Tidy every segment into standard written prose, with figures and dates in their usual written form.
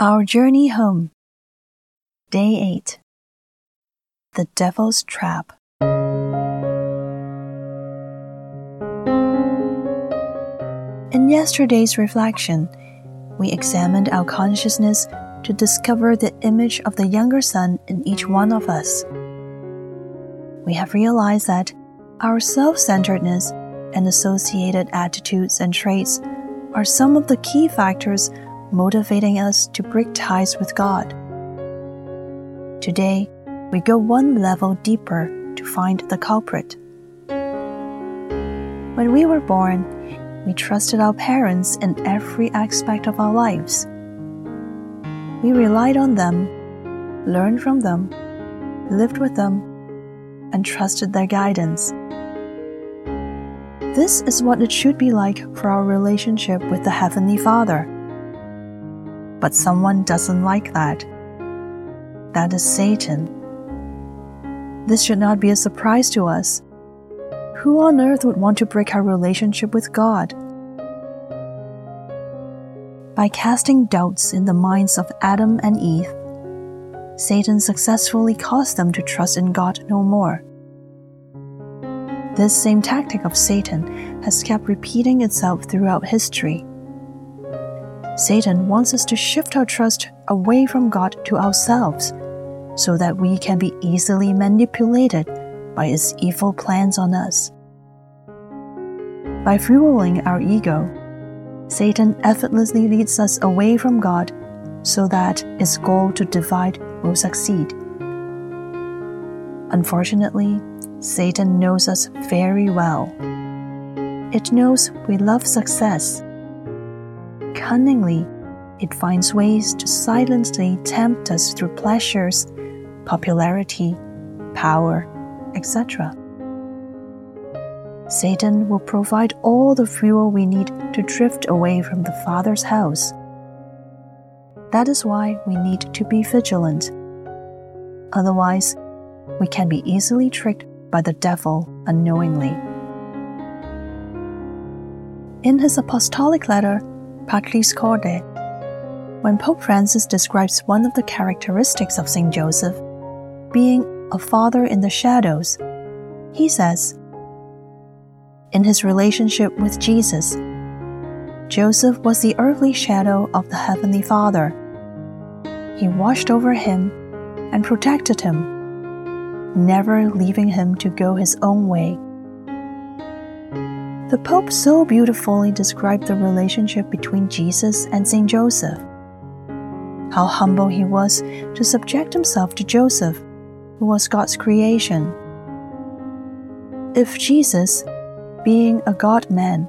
Our Journey Home, Day 8. The Devil's Trap. In yesterday's reflection, we examined our consciousness to discover the image of the younger son in each one of us. We have realized that our self-centeredness and associated attitudes and traits are some of the key factors motivating us to break ties with God. Today, we go one level deeper to find the culprit. When we were born, we trusted our parents in every aspect of our lives. We relied on them, learned from them, lived with them, and trusted their guidance. This is what it should be like for our relationship with the Heavenly Father. But someone doesn't like that. That is Satan. This should not be a surprise to us. Who on earth would want to break our relationship with God? By casting doubts in the minds of Adam and Eve, Satan successfully caused them to trust in God no more. This same tactic of Satan has kept repeating itself throughout history. Satan wants us to shift our trust away from God to ourselves, so that we can be easily manipulated by his evil plans on us. By fueling our ego, Satan effortlessly leads us away from God, so that his goal to divide will succeed. Unfortunately, Satan knows us very well. It knows we love success. Cunningly, it finds ways to silently tempt us through pleasures, popularity, power, etc. Satan will provide all the fuel we need to drift away from the Father's house. That is why we need to be vigilant. Otherwise, we can be easily tricked by the devil unknowingly. In his apostolic letter, Patris Corde, when Pope Francis describes one of the characteristics of St. Joseph, being a father in the shadows, he says, "In his relationship with Jesus, Joseph was the earthly shadow of the Heavenly Father. He watched over him and protected him, never leaving him to go his own way." The Pope so beautifully described the relationship between Jesus and St. Joseph. How humble he was to subject himself to Joseph, who was God's creation. If Jesus, being a God-man,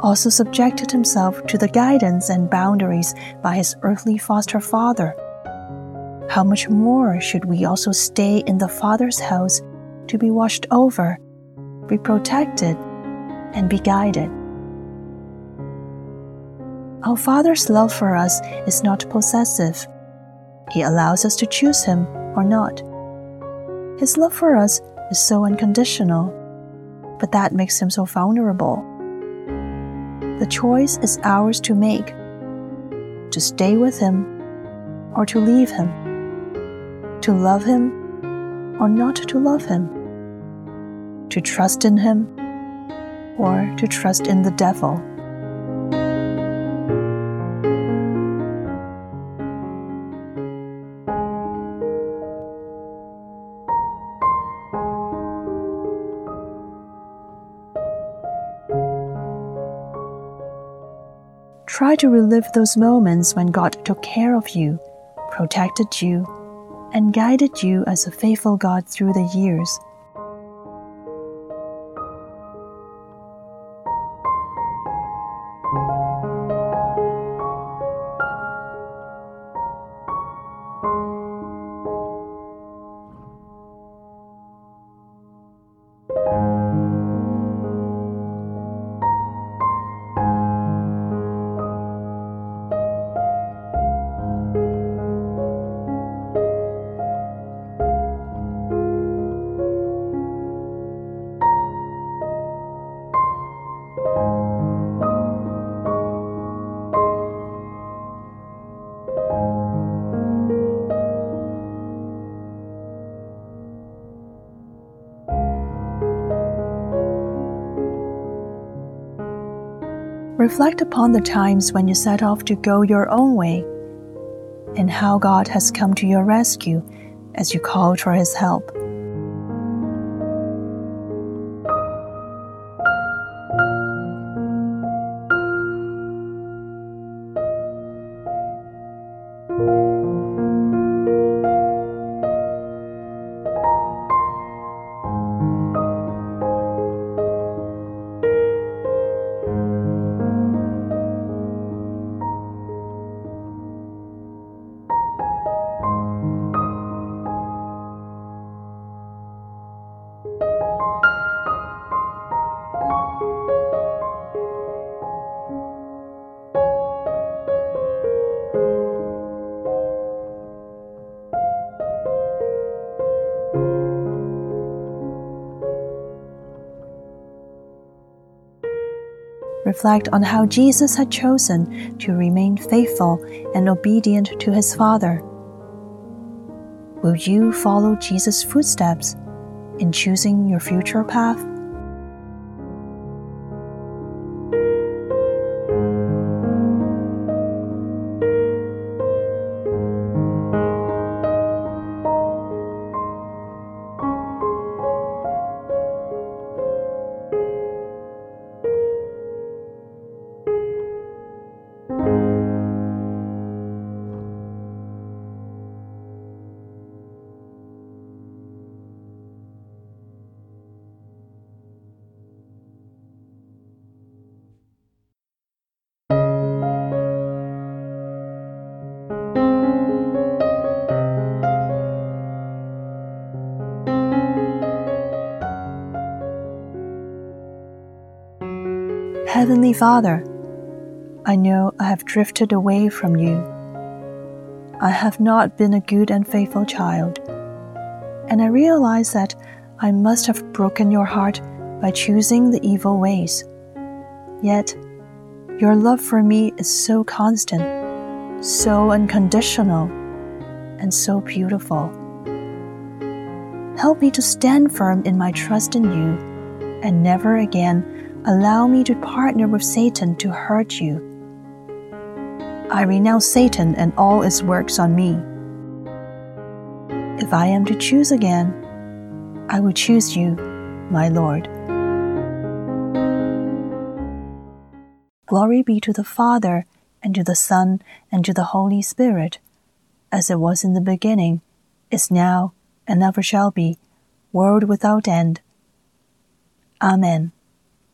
also subjected himself to the guidance and boundaries by his earthly foster father, how much more should we also stay in the Father's house to be watched over, be protected, and be guided. Our Father's love for us is not possessive. He allows us to choose Him or not. His love for us is so unconditional, but that makes Him so vulnerable. The choice is ours to make, to stay with Him or to leave Him, to love Him or not to love Him, to trust in Him or to trust in the devil. Try to relive those moments when God took care of you, protected you, and guided you as a faithful God through the years. Reflect upon the times when you set off to go your own way, and how God has come to your rescue as you called for His help. Reflect on how Jesus had chosen to remain faithful and obedient to His Father. Will you follow Jesus' footsteps in choosing your future path? Heavenly Father, I know I have drifted away from You. I have not been a good and faithful child, and I realize that I must have broken Your heart by choosing the evil ways. Yet, Your love for me is so constant, so unconditional, and so beautiful. Help me to stand firm in my trust in You, and never again allow me to partner with Satan to hurt You. I renounce Satan and all its works on me. If I am to choose again, I will choose You, my Lord. Glory be to the Father, and to the Son, and to the Holy Spirit, as it was in the beginning, is now, and ever shall be, world without end. Amen.